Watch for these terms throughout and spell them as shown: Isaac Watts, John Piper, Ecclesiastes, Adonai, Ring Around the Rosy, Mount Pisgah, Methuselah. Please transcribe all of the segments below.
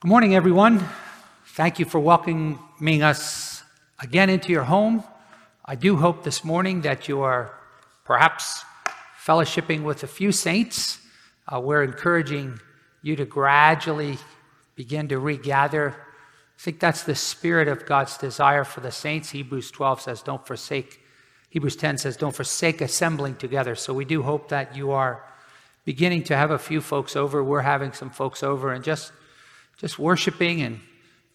Good morning, everyone. Thank you for welcoming us again into your home. I do hope this morning that you are perhaps fellowshipping with a few saints. We're encouraging you to gradually begin to regather. I think that's the spirit of God's desire for the saints. Hebrews 10 says, don't forsake assembling together. So we do hope that you are beginning to have a few folks over. We're having some folks over and just worshiping and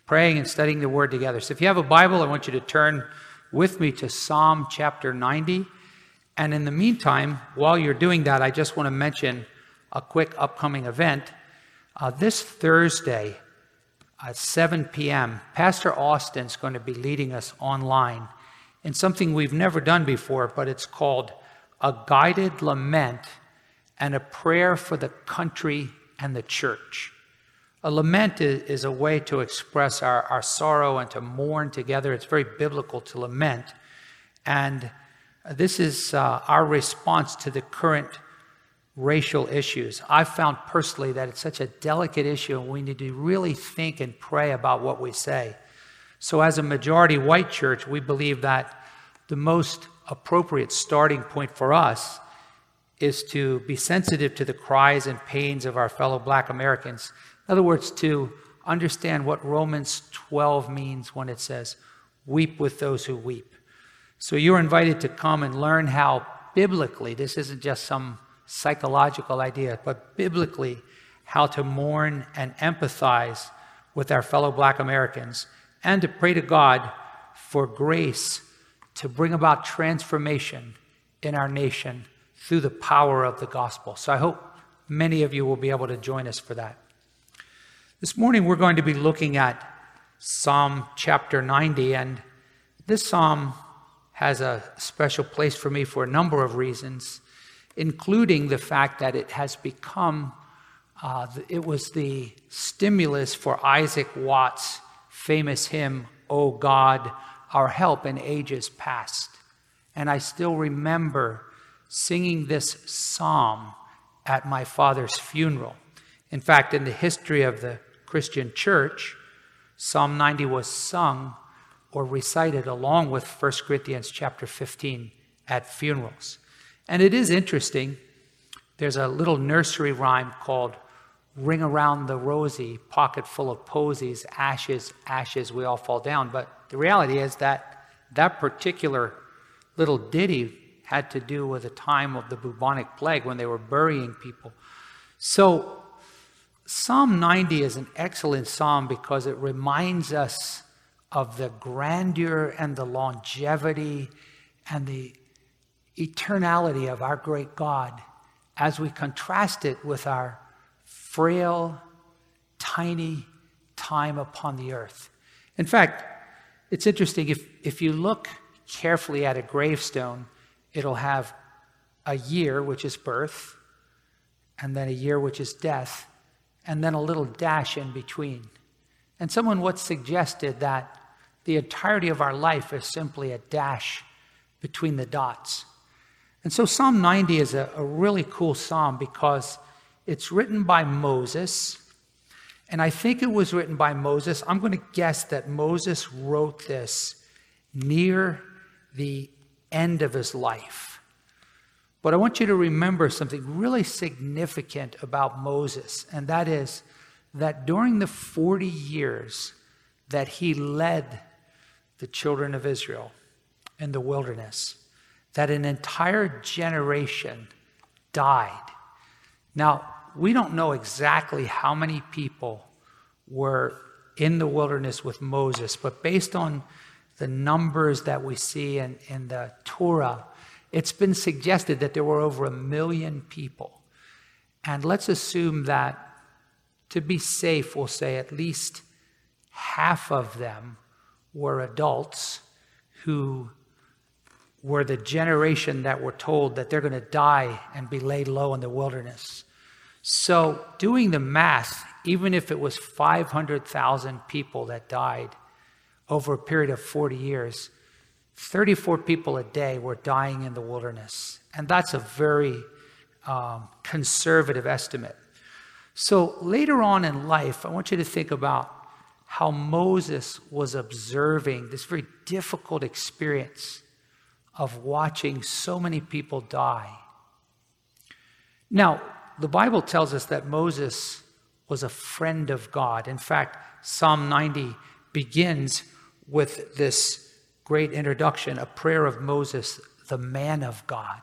praying and studying the Word together. So if you have a Bible, I want you to turn with me to Psalm chapter 90. And in the meantime, while you're doing that, I just want to mention a quick upcoming event. This Thursday at 7 p.m., Pastor Austin's going to be leading us online in something we've never done before, but it's called A Guided Lament and a Prayer for the Country and the Church. A lament is a way to express our sorrow and to mourn together. It's very biblical to lament. And this is our response to the current racial issues. I've found personally that it's such a delicate issue, and we need to really think and pray about what we say. So as a majority white church, we believe that the most appropriate starting point for us is to be sensitive to the cries and pains of our fellow Black Americans. In other words, to understand what Romans 12 means when it says, weep with those who weep. So you're invited to come and learn how biblically, this isn't just some psychological idea, but biblically, how to mourn and empathize with our fellow Black Americans and to pray to God for grace to bring about transformation in our nation through the power of the gospel. So I hope many of you will be able to join us for that. This morning we're going to be looking at Psalm chapter 90, and this psalm has a special place for me for a number of reasons, including the fact that it has become, it was the stimulus for Isaac Watts' famous hymn, O God, Our Help in Ages Past. And I still remember singing this psalm at my father's funeral. In fact, in the history of the Christian church, Psalm 90 was sung or recited along with 1 Corinthians chapter 15 at funerals. And it is interesting, there's a little nursery rhyme called Ring Around the Rosy, pocket full of posies, ashes, ashes, we all fall down. But the reality is that that particular little ditty had to do with the time of the bubonic plague when they were burying people. So Psalm 90 is an excellent psalm because it reminds us of the grandeur and the longevity and the eternality of our great God as we contrast it with our frail, tiny time upon the earth. In fact, it's interesting, if you look carefully at a gravestone, it'll have a year, which is birth, and then a year, which is death, and then a little dash in between. And someone once suggested that the entirety of our life is simply a dash between the dots. And so Psalm 90 is a really cool psalm because it's written by Moses, and I think it was written by Moses. I'm going to guess that Moses wrote this near the end of his life. But I want you to remember something really significant about Moses, and that is that during the 40 years that he led the children of Israel in the wilderness, that an entire generation died. Now, we don't know exactly how many people were in the wilderness with Moses, but based on the numbers that we see in the Torah, it's been suggested that there were over 1 million people. And let's assume that, to be safe, we'll say at least half of them were adults who were the generation that were told that they're going to die and be laid low in the wilderness. So doing the math, even if it was 500,000 people that died over a period of 40 years, 34 people a day were dying in the wilderness. And that's a very conservative estimate. So later on in life, I want you to think about how Moses was observing this very difficult experience of watching so many people die. Now, the Bible tells us that Moses was a friend of God. In fact, Psalm 90 begins with this great introduction, a prayer of Moses, the man of God.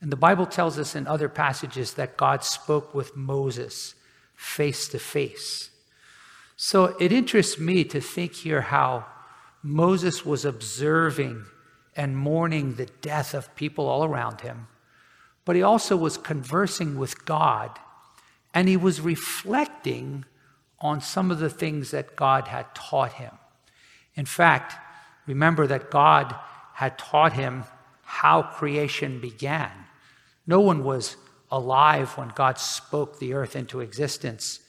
And the Bible tells us in other passages that God spoke with Moses face to face. So it interests me to think here how Moses was observing and mourning the death of people all around him, but he also was conversing with God, and he was reflecting on some of the things that God had taught him. In fact, remember that God had taught him how creation began. No one was alive when God spoke the earth into existence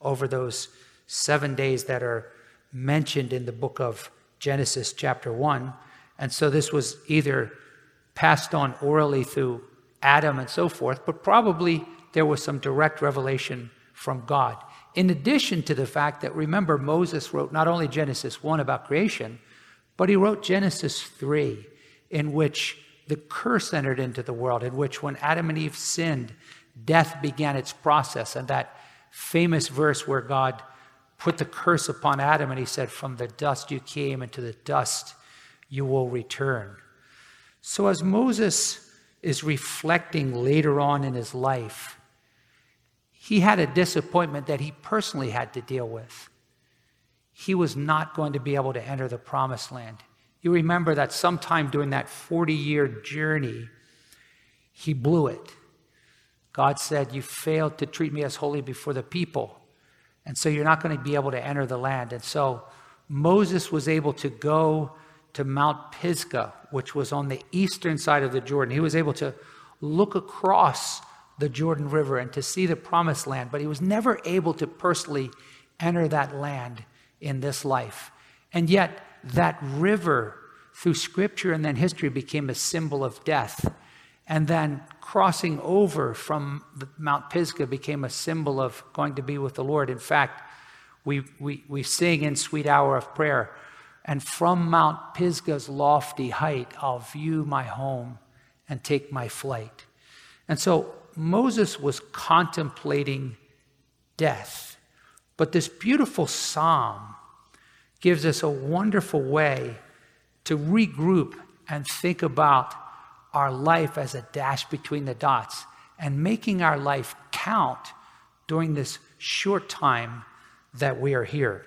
over those 7 days that are mentioned in the book of Genesis chapter 1. And so this was either passed on orally through Adam and so forth, but probably there was some direct revelation from God. In addition to the fact that, remember, Moses wrote not only Genesis 1 about creation, but he wrote Genesis 3, in which the curse entered into the world, in which when Adam and Eve sinned, death began its process. And that famous verse where God put the curse upon Adam, and he said, "From the dust you came, and to the dust you will return." So as Moses is reflecting later on in his life, he had a disappointment that he personally had to deal with. He was not going to be able to enter the promised land. You remember that sometime during that 40-year journey, he blew it. God said, "You failed to treat me as holy before the people, and so you're not going to be able to enter the land." And so Moses was able to go to Mount Pisgah, which was on the eastern side of the Jordan. He was able to look across the Jordan River and to see the promised land, but he was never able to personally enter that land in this life. And yet that river through scripture and then history became a symbol of death. And then crossing over from Mount Pisgah became a symbol of going to be with the Lord. In fact, we sing in Sweet Hour of Prayer, "And from Mount Pisgah's lofty height, I'll view my home and take my flight." And so Moses was contemplating death. But this beautiful psalm gives us a wonderful way to regroup and think about our life as a dash between the dots and making our life count during this short time that we are here.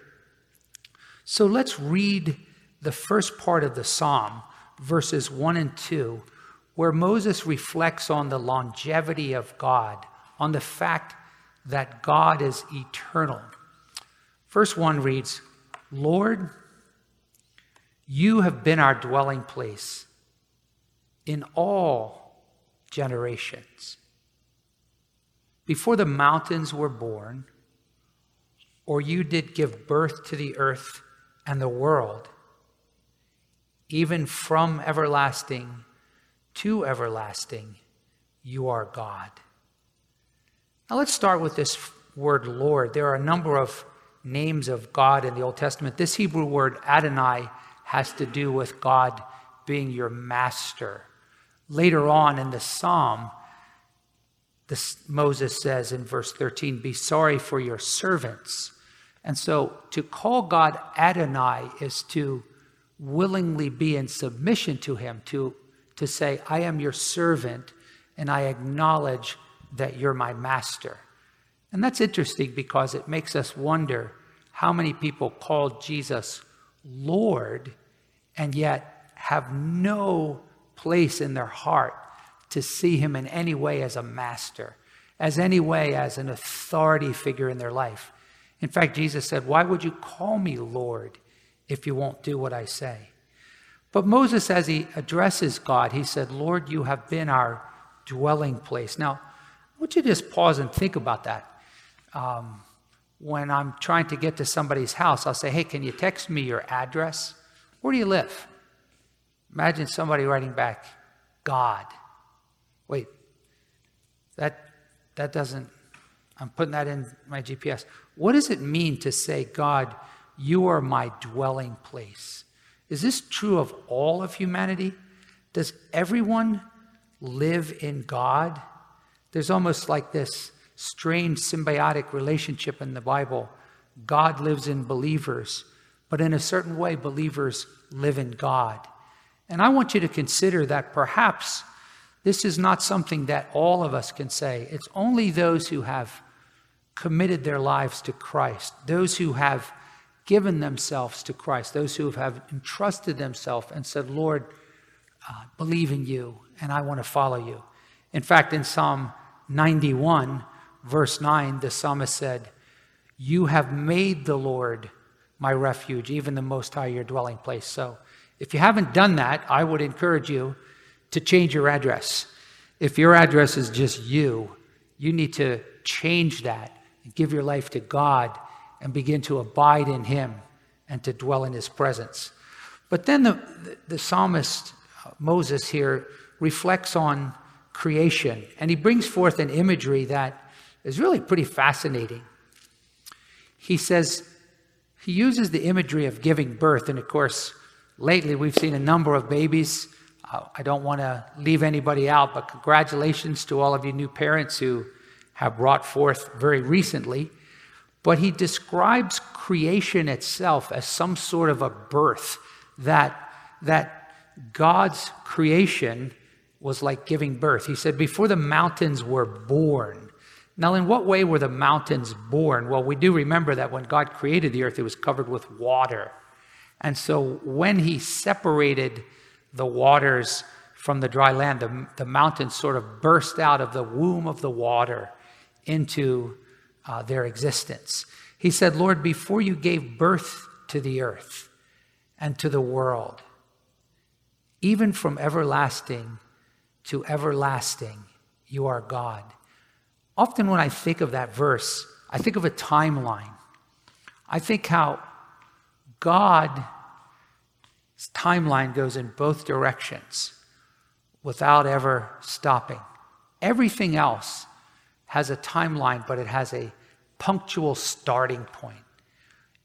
So let's read the first part of the psalm, verses 1 and 2, where Moses reflects on the longevity of God, on the fact that God is eternal. Verse 1 reads, "Lord, you have been our dwelling place in all generations. Before the mountains were born, or you did give birth to the earth and the world, even from everlasting to everlasting, you are God." Now let's start with this word Lord. There are a number of names of God in the Old Testament. This Hebrew word Adonai has to do with God being your master. Later on in the psalm, Moses says in verse 13, "Be sorry for your servants." And so to call God Adonai is to willingly be in submission to him, to say, "I am your servant, and I acknowledge that you're my master." And that's interesting because it makes us wonder how many people call Jesus Lord and yet have no place in their heart to see him in any way as a master, as any way as an authority figure in their life. In fact, Jesus said, "Why would you call me Lord if you won't do what I say?" But Moses, as he addresses God, he said, "Lord, you have been our dwelling place." Now, I want you to just pause and think about that. When I'm trying to get to somebody's house, I'll say, "Hey, can you text me your address? Where do you live?" Imagine somebody writing back, "God." Wait, that doesn't I'm putting that in my GPS. What does it mean to say, God, you are my dwelling place? Is this true of all of humanity? Does everyone live in God? There's almost like this strange symbiotic relationship in the Bible. God lives in believers, but in a certain way, believers live in God. And I want you to consider that perhaps this is not something that all of us can say. It's only those who have committed their lives to Christ, those who have given themselves to Christ, those who have entrusted themselves and said, Lord, believe in you, and I want to follow you. In fact, in Psalm 91, verse 9, the psalmist said, you have made the Lord my refuge, even the Most High, your dwelling place. So if you haven't done that, I would encourage you to change your address. If your address is just you, you need to change that and give your life to God and begin to abide in him and to dwell in his presence. But then the psalmist, Moses here, reflects on creation, and he brings forth an imagery that is really pretty fascinating. He says, he uses the imagery of giving birth, and of course, lately we've seen a number of babies. I don't want to leave anybody out, but congratulations to all of you new parents who have brought forth very recently. But he describes creation itself as some sort of a birth, that God's creation was like giving birth. He said, before the mountains were born. Now, in what way were the mountains born? Well, we do remember that when God created the earth, it was covered with water. And so when he separated the waters from the dry land, the mountains sort of burst out of the womb of the water into their existence. He said, Lord, before you gave birth to the earth and to the world, even from everlasting to everlasting, you are God. Often when I think of that verse, I think of a timeline. I think how God's timeline goes in both directions without ever stopping. Everything else has a timeline, but it has a punctual starting point.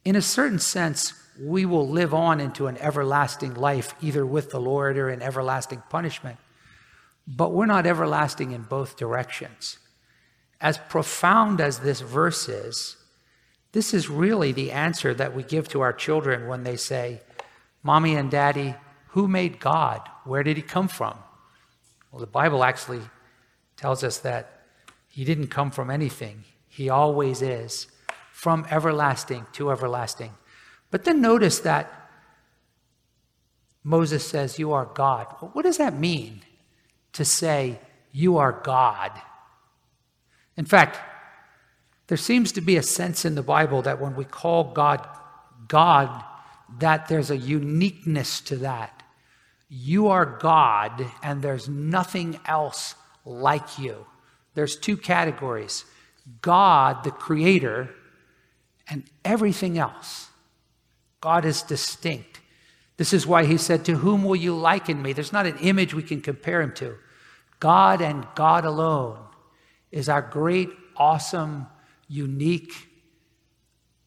In a certain sense, we will live on into an everlasting life, either with the Lord or in everlasting punishment, but we're not everlasting in both directions. As profound as this verse is, this is really the answer that we give to our children when they say, Mommy and Daddy, who made God? Where did he come from? Well, the Bible actually tells us that he didn't come from anything. He always is, from everlasting to everlasting. But then notice that Moses says, you are God. What does that mean to say, you are God? In fact, there seems to be a sense in the Bible that when we call God, God, that there's a uniqueness to that. You are God, and there's nothing else like you. There's two categories: God, the creator, and everything else. God is distinct. This is why he said, to whom will you liken me? There's not an image we can compare him to. God and God alone is our great, awesome, unique,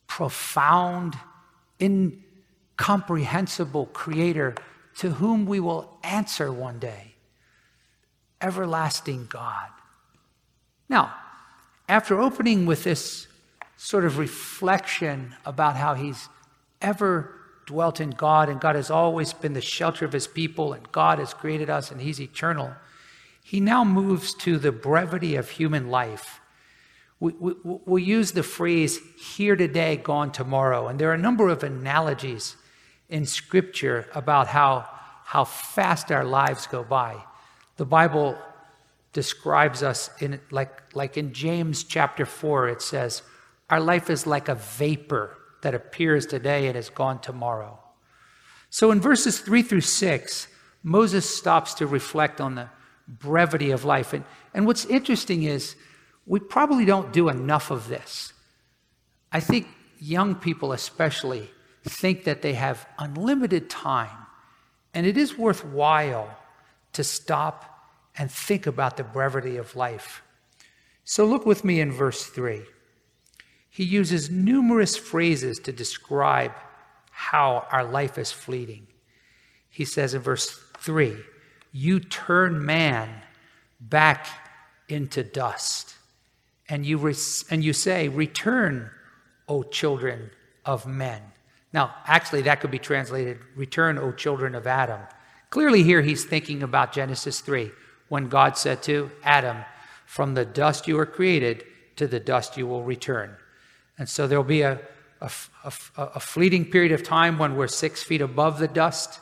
profound, incomprehensible creator to whom we will answer one day. Everlasting God. Now, after opening with this sort of reflection about how he's ever dwelt in God, and God has always been the shelter of his people, and God has created us, and he's eternal, he now moves to the brevity of human life. We use the phrase, here today, gone tomorrow. And there are a number of analogies in Scripture about how fast our lives go by. The Bible describes us in like in James chapter 4, it says, our life is like a vapor that appears today and is gone tomorrow. So in verses 3-6, Moses stops to reflect on the brevity of life. And what's interesting is we probably don't do enough of this. I think young people especially think that they have unlimited time, and it is worthwhile to stop and think about the brevity of life. So look with me in verse 3. He uses numerous phrases to describe how our life is fleeting. He says in verse 3, you turn man back into dust, and you say, return, O children of men. Now, actually, that could be translated, return, O children of Adam. Clearly here he's thinking about Genesis 3, when God said to Adam, from the dust you were created, to the dust you will return. And so there'll be a fleeting period of time when we're 6 feet above the dust,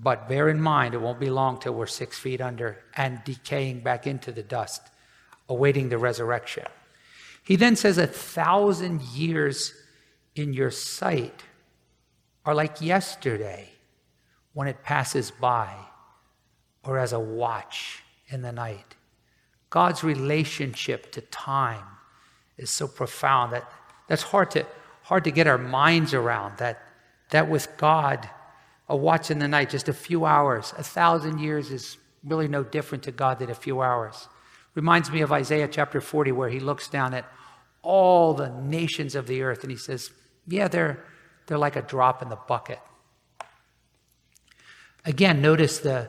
but bear in mind, it won't be long till we're 6 feet under and decaying back into the dust, awaiting the resurrection. He then says, 1,000 years in your sight are like yesterday when it passes by, or as a watch in the night. God's relationship to time is so profound that that's hard to get our minds around, that with God, a watch in the night, just a few hours, 1,000 years is really no different to God than a few hours. Reminds me of Isaiah chapter 40, where he looks down at all the nations of the earth and he says, yeah, they're like a drop in the bucket. Again, notice the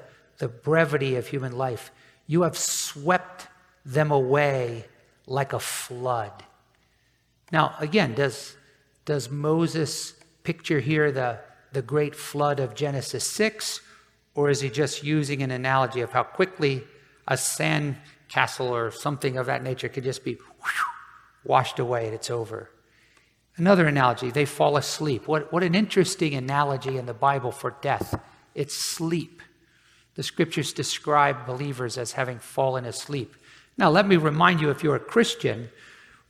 brevity of human life. You have swept them away like a flood. Now, again, does Moses picture here the great flood of Genesis 6, or is he just using an analogy of how quickly a sand castle or something of that nature could just be washed away and it's over? Another analogy, they fall asleep. What an interesting analogy in the Bible for death. It's sleep. The scriptures describe believers as having fallen asleep. Now, let me remind you, if you're a Christian,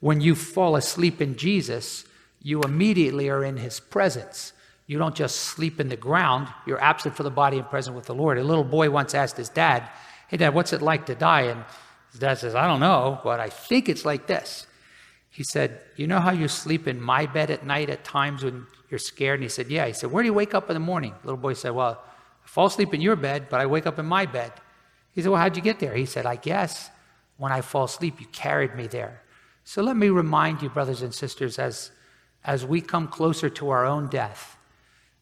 when you fall asleep in Jesus, you immediately are in his presence. You don't just sleep in the ground. You're absent from the body and present with the Lord. A little boy once asked his dad, hey, Dad, what's it like to die? And his dad says, I don't know, but I think it's like this. He said, you know how you sleep in my bed at night at times when you're scared? And he said, yeah. He said, where do you wake up in the morning? The little boy said, well, I fall asleep in your bed, but I wake up in my bed. He said, well, how'd you get there? He said, I guess when I fall asleep, you carried me there. So let me remind you, brothers and sisters, as we come closer to our own death,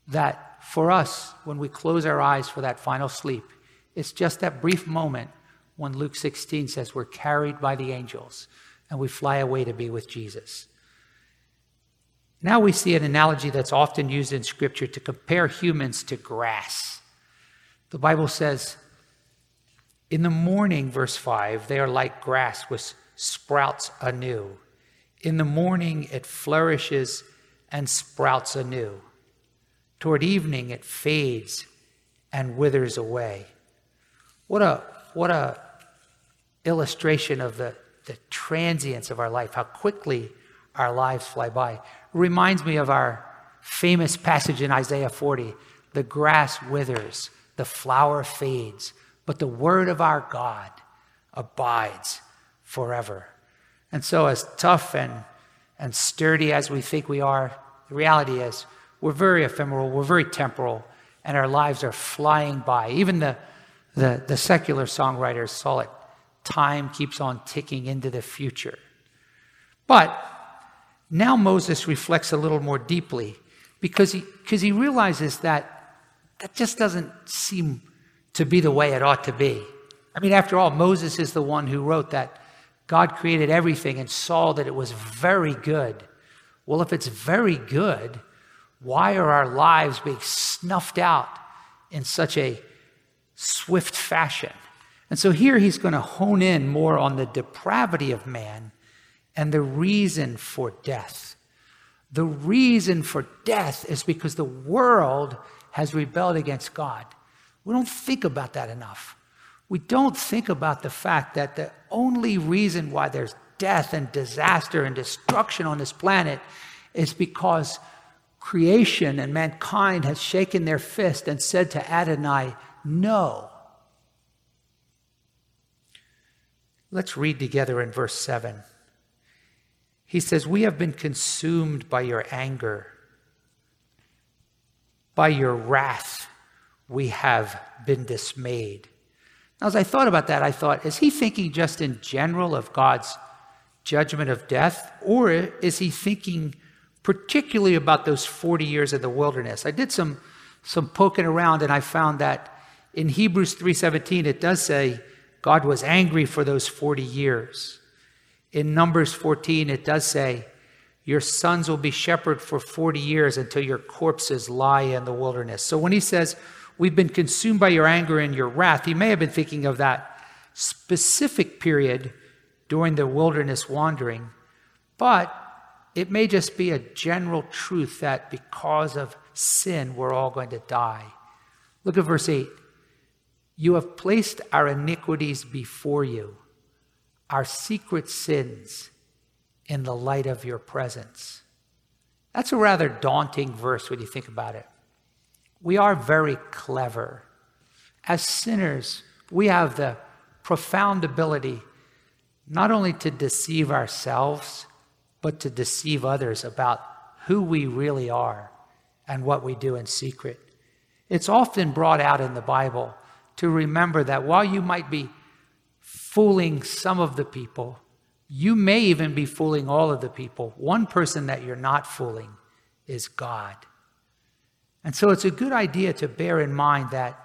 that for us, when we close our eyes for that final sleep, it's just that brief moment when Luke 16 says we're carried by the angels and we fly away to be with Jesus. Now we see an analogy that's often used in Scripture to compare humans to grass. The Bible says, in the morning, verse 5, they are like grass which sprouts anew. In the morning it flourishes and sprouts anew. Toward evening it fades and withers away. What a illustration of the transience of our life, how quickly our lives fly by. It reminds me of our famous passage in Isaiah 40. The grass withers, the flower fades, but the word of our God abides forever. And so as tough and sturdy as we think we are, the reality is we're very ephemeral, we're very temporal, and our lives are flying by. Even the secular songwriters saw it. Time keeps on ticking into the future. But now Moses reflects a little more deeply because he realizes that just doesn't seem to be the way it ought to be. I mean, after all, Moses is the one who wrote that God created everything and saw that it was very good. Well, if it's very good, why are our lives being snuffed out in such a swift fashion? And so here he's going to hone in more on the depravity of man and the reason for death. The reason for death is because the world has rebelled against God. We don't think about that enough. We don't think about the fact that the only reason why there's death and disaster and destruction on this planet is because creation and mankind has shaken their fist and said to Adonai, no. Let's read together in verse 7. He says, we have been consumed by your anger. By your wrath, we have been dismayed. Now, as I thought about that, I thought, is he thinking just in general of God's judgment of death, or is he thinking particularly about those 40 years in the wilderness? I did some poking around, and I found that in Hebrews 3:17, it does say God was angry for those 40 years. In Numbers 14, it does say, your sons will be shepherded for 40 years until your corpses lie in the wilderness. So when he says, we've been consumed by your anger and your wrath, he may have been thinking of that specific period during the wilderness wandering, but it may just be a general truth that because of sin, we're all going to die. Look at verse 8. You have placed our iniquities before you, our secret sins in the light of your presence. That's a rather daunting verse when you think about it. We are very clever. As sinners, we have the profound ability not only to deceive ourselves, but to deceive others about who we really are and what we do in secret. It's often brought out in the Bible to remember that while you might be fooling some of the people, you may even be fooling all of the people. One person that you're not fooling is God. And so it's a good idea to bear in mind that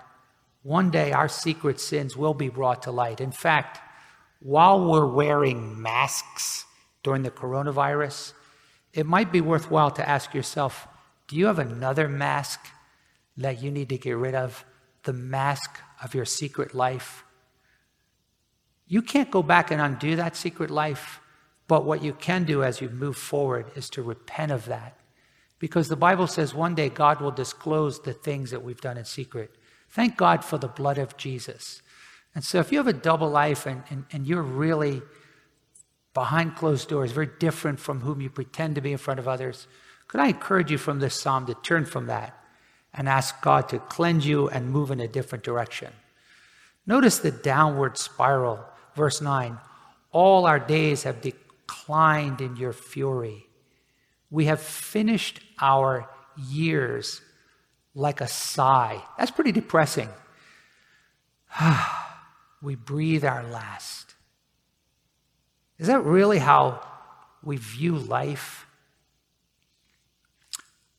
one day our secret sins will be brought to light. In fact, while we're wearing masks during the coronavirus, it might be worthwhile to ask yourself, do you have another mask that you need to get rid of? The mask of your secret life. You can't go back and undo that secret life, but what you can do as you move forward is to repent of that, because the Bible says one day God will disclose the things that we've done in secret. Thank God for the blood of Jesus. And so if you have a double life and you're really behind closed doors, very different from whom you pretend to be in front of others, could I encourage you from this psalm to turn from that and ask God to cleanse you and move in a different direction? Notice the downward spiral. Verse 9, all our days have declined in your fury. We have finished our years like a sigh. That's pretty depressing. We breathe our last. Is that really how we view life?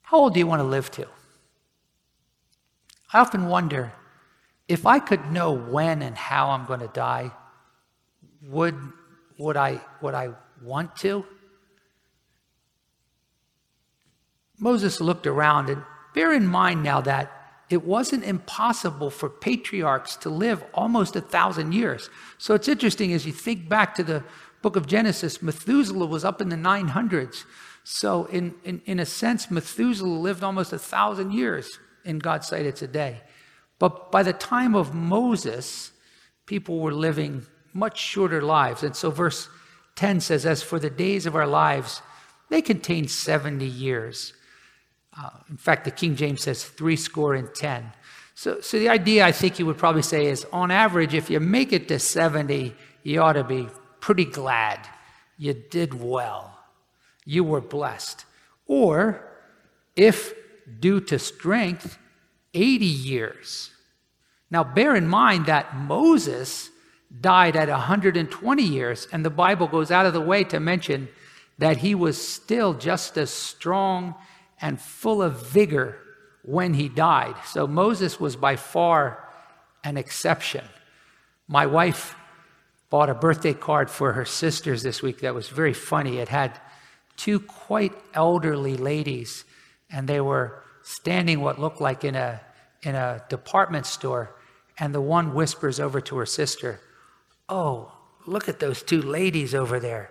How old do you want to live to? I often wonder, if I could know when and how I'm going to die, would I want to? Moses looked around, and bear in mind now that it wasn't impossible for patriarchs to live almost 1,000 years. So it's interesting, as you think back to the book of Genesis, Methuselah was up in the 900s. So in a sense, Methuselah lived almost 1,000 years. In God's sight, it's a day. But by the time of Moses, people were living much shorter lives. And so verse 10 says, as for the days of our lives, they contain 70 years. In fact, the King James says 70 So the idea, I think you would probably say, is on average, if you make it to 70, you ought to be pretty glad. You did well. You were blessed. Or if due to strength, 80 years. Now, bear in mind that Moses died at 120 years, and the Bible goes out of the way to mention that he was still just as strong and full of vigor when he died. So Moses was by far an exception. My wife bought a birthday card for her sisters this week that was very funny. It had two quite elderly ladies, and they were standing what looked like in a department store, and the one whispers over to her sister, "Oh, look at those two ladies over there.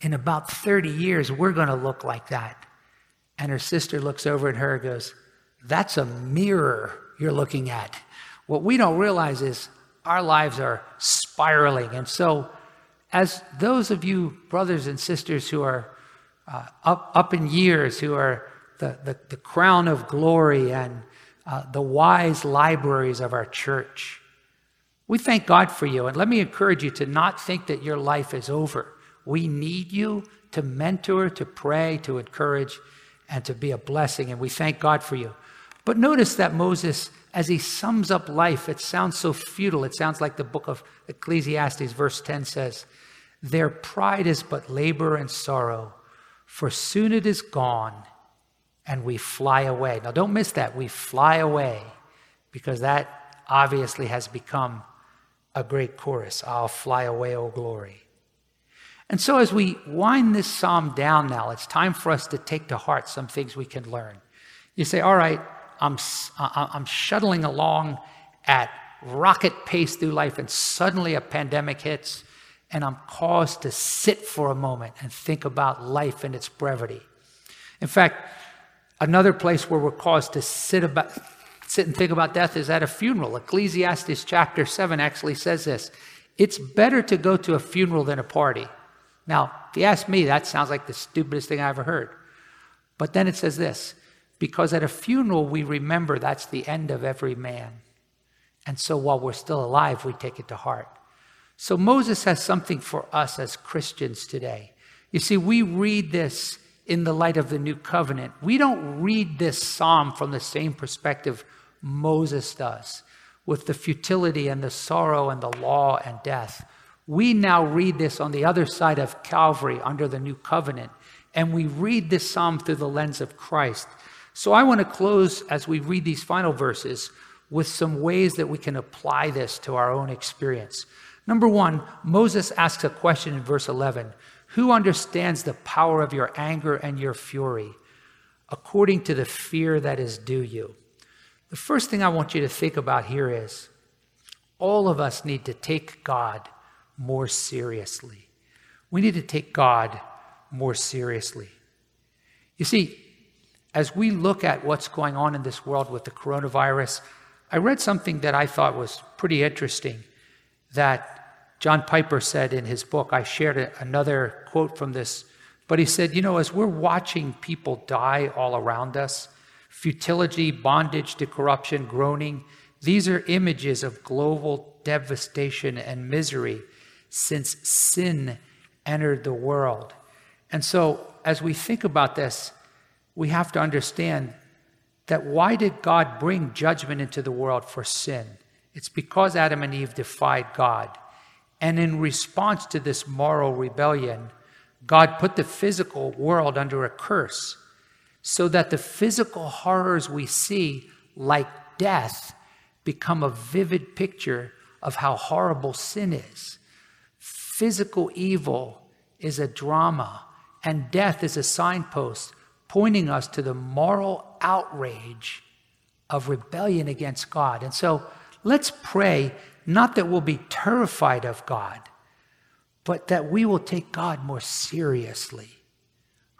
In about 30 years, we're going to look like that." And her sister looks over at her and goes, "That's a mirror you're looking at." What we don't realize is our lives are spiraling. And so as those of you brothers and sisters who are up in years, who are the crown of glory and the wise libraries of our church, we thank God for you. And let me encourage you to not think that your life is over. We need you to mentor, to pray, to encourage, and to be a blessing. And we thank God for you. But notice that Moses, as he sums up life, it sounds so futile. It sounds like the book of Ecclesiastes, verse 10 says, Their pride is but labor and sorrow, for soon it is gone, and we fly away. Now, don't miss that. We fly away, because that obviously has become a great chorus. I'll fly away, O glory. And so as we wind this psalm down now, it's time for us to take to heart some things we can learn. You say, all right, I'm shuttling along at rocket pace through life, and suddenly a pandemic hits, and I'm caused to sit for a moment and think about life and its brevity. In fact, another place where we're caused to sit and think about death is at a funeral. Ecclesiastes chapter 7 actually says this: it's better to go to a funeral than a party. Now, if you ask me, that sounds like the stupidest thing I ever heard. But then it says this: because at a funeral, we remember that's the end of every man. And so while we're still alive, we take it to heart. So Moses has something for us as Christians today. You see, we read this in the light of the new covenant. We don't read this psalm from the same perspective Moses does, with the futility and the sorrow and the law and death. We now read this on the other side of Calvary under the new covenant, and we read this psalm through the lens of Christ. So I want to close, as we read these final verses, with some ways that we can apply this to our own experience. Number one, Moses asks a question in verse 11. Who understands the power of your anger and your fury, according to the fear that is due you? The first thing I want you to think about here is all of us need to take God more seriously. We need to take God more seriously. You see, as we look at what's going on in this world with the coronavirus, I read something that I thought was pretty interesting that John Piper said in his book. I shared another quote from this, but he said, you know, as we're watching people die all around us, futility, bondage to corruption, groaning, these are images of global devastation and misery since sin entered the world. And so as we think about this, we have to understand that why did God bring judgment into the world for sin? It's because Adam and Eve defied God. And in response to this moral rebellion, God put the physical world under a curse so that the physical horrors we see, like death, become a vivid picture of how horrible sin is. Physical evil is a drama, and death is a signpost pointing us to the moral outrage of rebellion against God. And so let's pray, not that we'll be terrified of God, but that we will take God more seriously.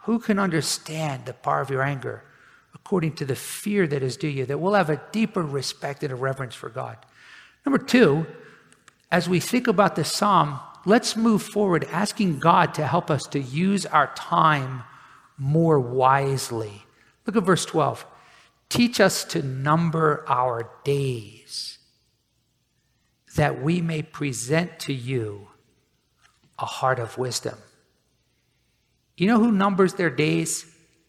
Who can understand the power of your anger according to the fear that is due you, that we'll have a deeper respect and a reverence for God? Number two, as we think about this psalm, let's move forward asking God to help us to use our time more wisely. Look at verse 12. Teach us to number our days, that we may present to you a heart of wisdom. You know who numbers their days?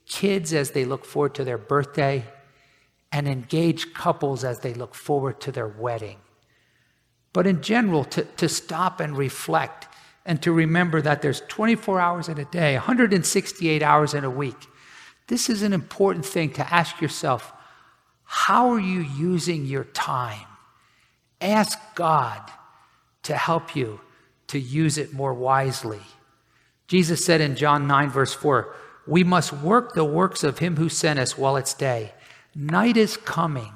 Kids, as they look forward to their birthday, and engaged couples as they look forward to their wedding. But in general, to stop and reflect, and to remember that there's 24 hours in a day, 168 hours in a week. This is an important thing to ask yourself. How are you using your time? Ask God to help you to use it more wisely. Jesus said in John 9, verse 4, we must work the works of him who sent us while it's day. Night is coming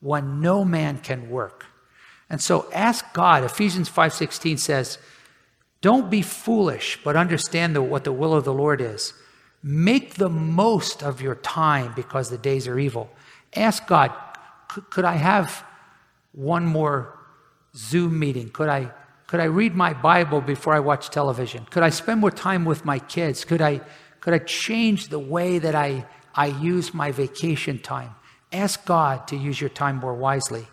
when no man can work. And so ask God. Ephesians 5:16 says, don't be foolish, but understand what the will of the Lord is. Make the most of your time because the days are evil. Ask God, could I have one more Zoom meeting? Could I read my Bible before I watch television? Could I spend more time with my kids? Could I change the way that I use my vacation time? Ask God to use your time more wisely.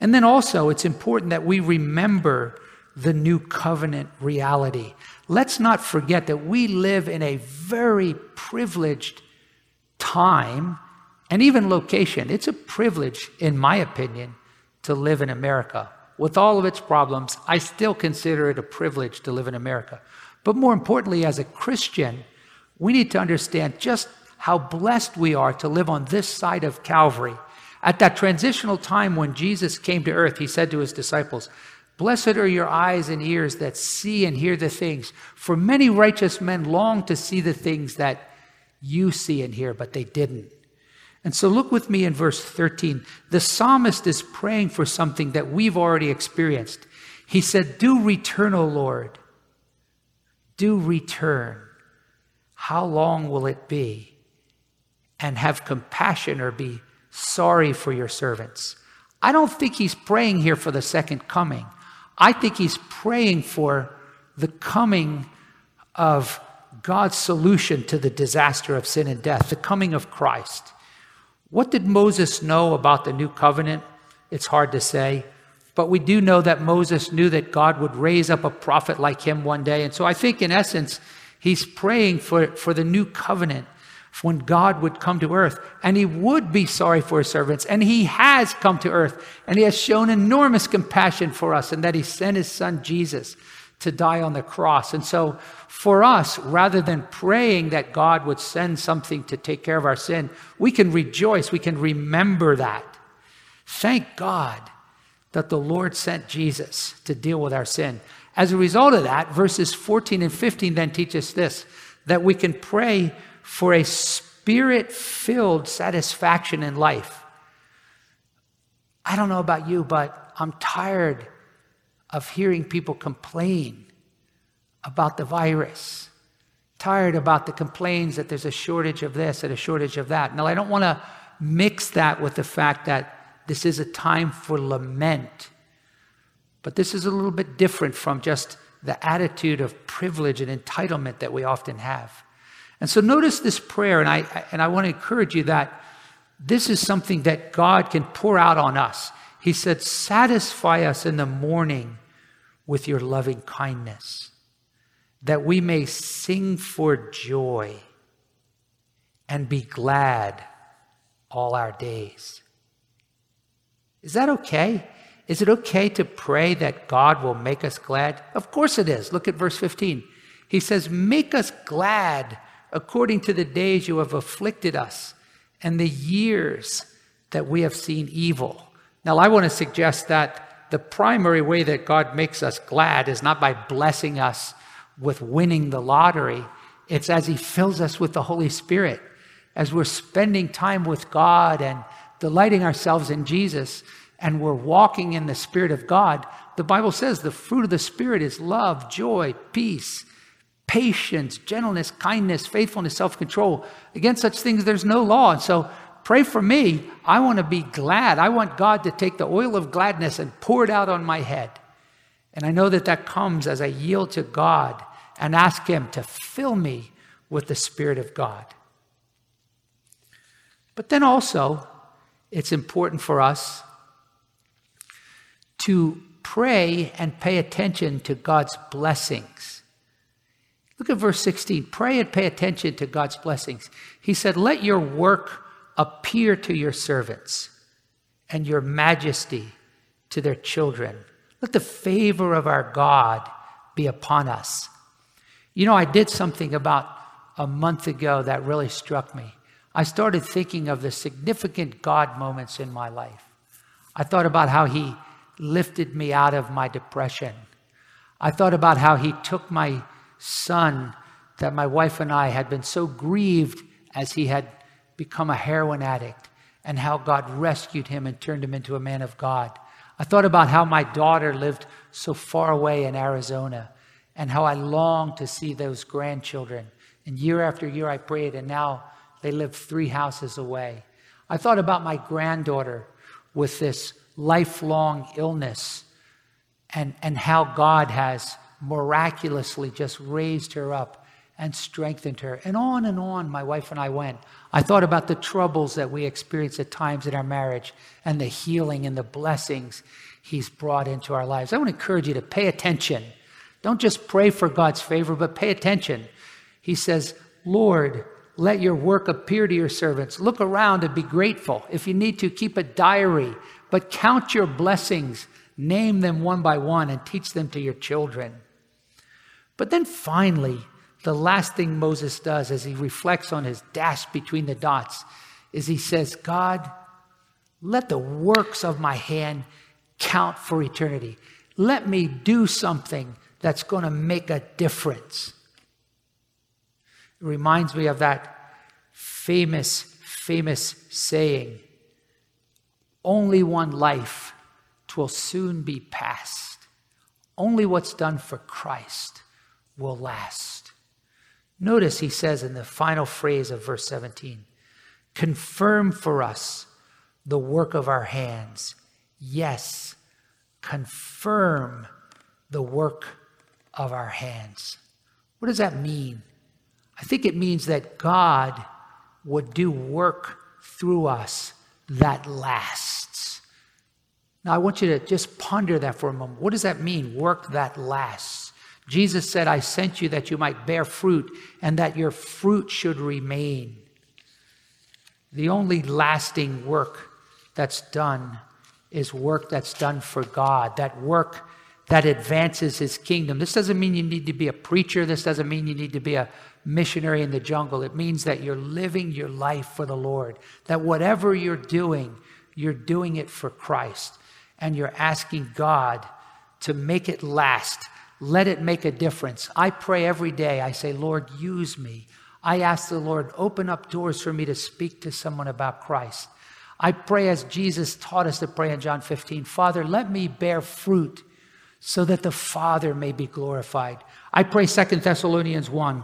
And then also, it's important that we remember the new covenant reality. Let's not forget that we live in a very privileged time and even location. It's a privilege, in my opinion, to live in America. With all of its problems, I still consider it a privilege to live in America. But more importantly, as a Christian, we need to understand just how blessed we are to live on this side of Calvary. At that transitional time when Jesus came to earth, he said to his disciples, "Blessed are your eyes and ears that see and hear the things. For many righteous men long to see the things that you see and hear, but they didn't." And so look with me in verse 13. The psalmist is praying for something that we've already experienced. He said, "Do return, O Lord. Do return. How long will it be? And have compassion or be sorry for your servants." I don't think he's praying here for the second coming. I think he's praying for the coming of God's solution to the disaster of sin and death, the coming of Christ. What did Moses know about the new covenant? It's hard to say, but we do know that Moses knew that God would raise up a prophet like him one day. And so I think in essence, he's praying for the new covenant, when God would come to earth and he would be sorry for his servants. And he has come to earth and he has shown enormous compassion for us, and that he sent his son Jesus to die on the cross. And so for us, rather than praying that God would send something to take care of our sin, we can rejoice. We can remember that. Thank God that the Lord sent Jesus to deal with our sin. As a result of that, verses 14 and 15 then teach us this, that we can pray for a spirit-filled satisfaction in life. I don't know about you, but I'm tired of hearing people complain about the virus. Tired about the complaints that there's a shortage of this and a shortage of that. Now, I don't want to mix that with the fact that this is a time for lament. But this is a little bit different from just the attitude of privilege and entitlement that we often have. And so notice this prayer, and I want to encourage you that this is something that God can pour out on us. He said, "Satisfy us in the morning with your loving kindness, that we may sing for joy and be glad all our days." Is that okay? Is it okay to pray that God will make us glad? Of course it is. Look at verse 15. He says, "Make us glad according to the days you have afflicted us and the years that we have seen evil." Now, I want to suggest that the primary way that God makes us glad is not by blessing us with winning the lottery. It's as he fills us with the Holy Spirit, as we're spending time with God and delighting ourselves in Jesus, and we're walking in the Spirit of God. The Bible says the fruit of the Spirit is love, joy, peace, patience, gentleness, kindness, faithfulness, self-control. Against such things there's no law. And so pray for me. I want to be glad. I want God to take the oil of gladness and pour it out on my head. And I know that that comes as I yield to God and ask him to fill me with the Spirit of God. But then also, it's important for us to pray and pay attention to God's blessings. Look at verse 16. Pray and pay attention to God's blessings. He said, "Let your work appear to your servants and your majesty to their children. Let the favor of our God be upon us." You know, I did something about a month ago that really struck me. I started thinking of the significant God moments in my life. I thought about how he lifted me out of my depression. I thought about how he took my son that my wife and I had been so grieved as he had become a heroin addict, and how God rescued him and turned him into a man of God. I thought about how my daughter lived so far away in Arizona, and how I longed to see those grandchildren. And year after year I prayed, and now they live 3 houses away. I thought about my granddaughter with this lifelong illness, and how God has miraculously just raised her up and strengthened her. And on my wife and I went. I thought about the troubles that we experience at times in our marriage and the healing and the blessings he's brought into our lives. I want to encourage you to pay attention. Don't just pray for God's favor, but pay attention. He says, "Lord, let your work appear to your servants." Look around and be grateful. If you need to, keep a diary, but count your blessings. Name them one by one and teach them to your children. But then finally, the last thing Moses does as he reflects on his dash between the dots is he says, God, let the works of my hand count for eternity. Let me do something that's going to make a difference. It reminds me of that famous saying, only one life, 'twill soon be past. Only what's done for Christ will last. Notice he says in the final phrase of verse 17, confirm for us the work of our hands. Yes, confirm the work of our hands. What does that mean? I think it means that God would do work through us that lasts. Now, I want you to just ponder that for a moment. What does that mean, work that lasts? Jesus said, I sent you that you might bear fruit and that your fruit should remain. The only lasting work that's done is work that's done for God, that work that advances his kingdom. This doesn't mean you need to be a preacher. This doesn't mean you need to be a missionary in the jungle. It means that you're living your life for the Lord, that whatever you're doing it for Christ, and you're asking God to make it last. Let it make a difference. I pray every day. I say, Lord, use me. I ask the Lord, open up doors for me to speak to someone about Christ. I pray as Jesus taught us to pray in John 15, Father, let me bear fruit so that the Father may be glorified. I pray 2 Thessalonians 1,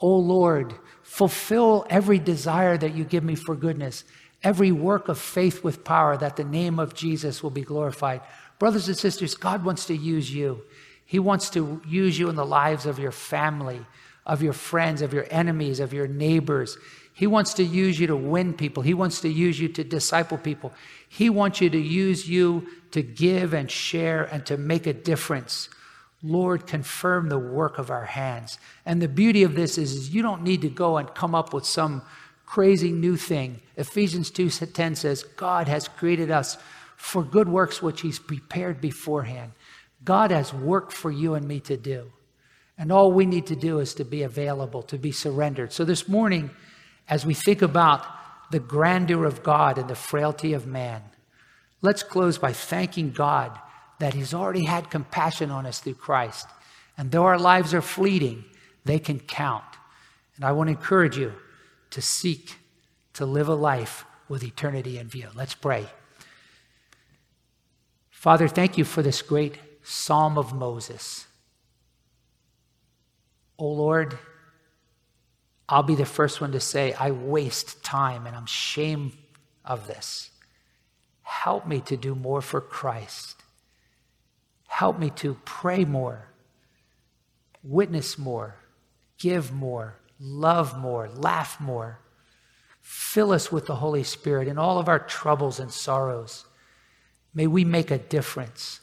O Lord, fulfill every desire that you give me for goodness, every work of faith with power, that the name of Jesus will be glorified. Brothers and sisters, God wants to use you. He wants to use you in the lives of your family, of your friends, of your enemies, of your neighbors. He wants to use you to win people. He wants to use you to disciple people. He wants you to use you to give and share and to make a difference. Lord, confirm the work of our hands. And the beauty of this is you don't need to go and come up with some crazy new thing. Ephesians 2:10 says, God has created us for good works which he's prepared beforehand. God has work for you and me to do. And all we need to do is to be available, to be surrendered. So this morning, as we think about the grandeur of God and the frailty of man, let's close by thanking God that he's already had compassion on us through Christ. And though our lives are fleeting, they can count. And I want to encourage you to seek to live a life with eternity in view. Let's pray. Father, thank you for this great Psalm of Moses. O Lord, I'll be the first one to say, I waste time and I'm ashamed of this. Help me to do more for Christ. Help me to pray more, witness more, give more, love more, laugh more. Fill us with the Holy Spirit in all of our troubles and sorrows. May we make a difference.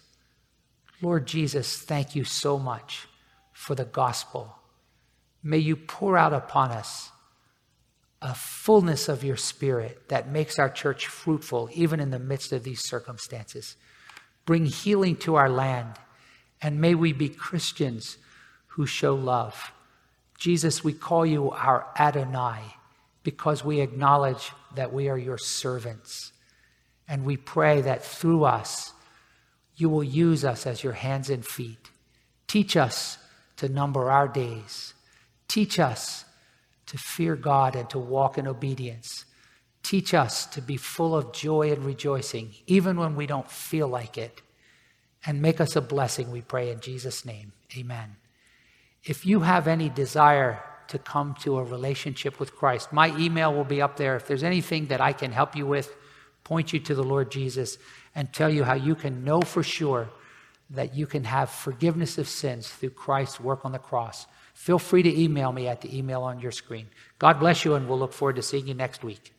Lord Jesus, thank you so much for the gospel. May you pour out upon us a fullness of your Spirit that makes our church fruitful, even in the midst of these circumstances. Bring healing to our land, and may we be Christians who show love. Jesus, we call you our Adonai because we acknowledge that we are your servants. And we pray that through us, you will use us as your hands and feet. Teach us to number our days. Teach us to fear God and to walk in obedience. Teach us to be full of joy and rejoicing, even when we don't feel like it. And make us a blessing, we pray in Jesus' name. Amen. If you have any desire to come to a relationship with Christ, my email will be up there. If there's anything that I can help you with, point you to the Lord Jesus and tell you how you can know for sure that you can have forgiveness of sins through Christ's work on the cross. Feel free to email me at the email on your screen. God bless you, and we'll look forward to seeing you next week.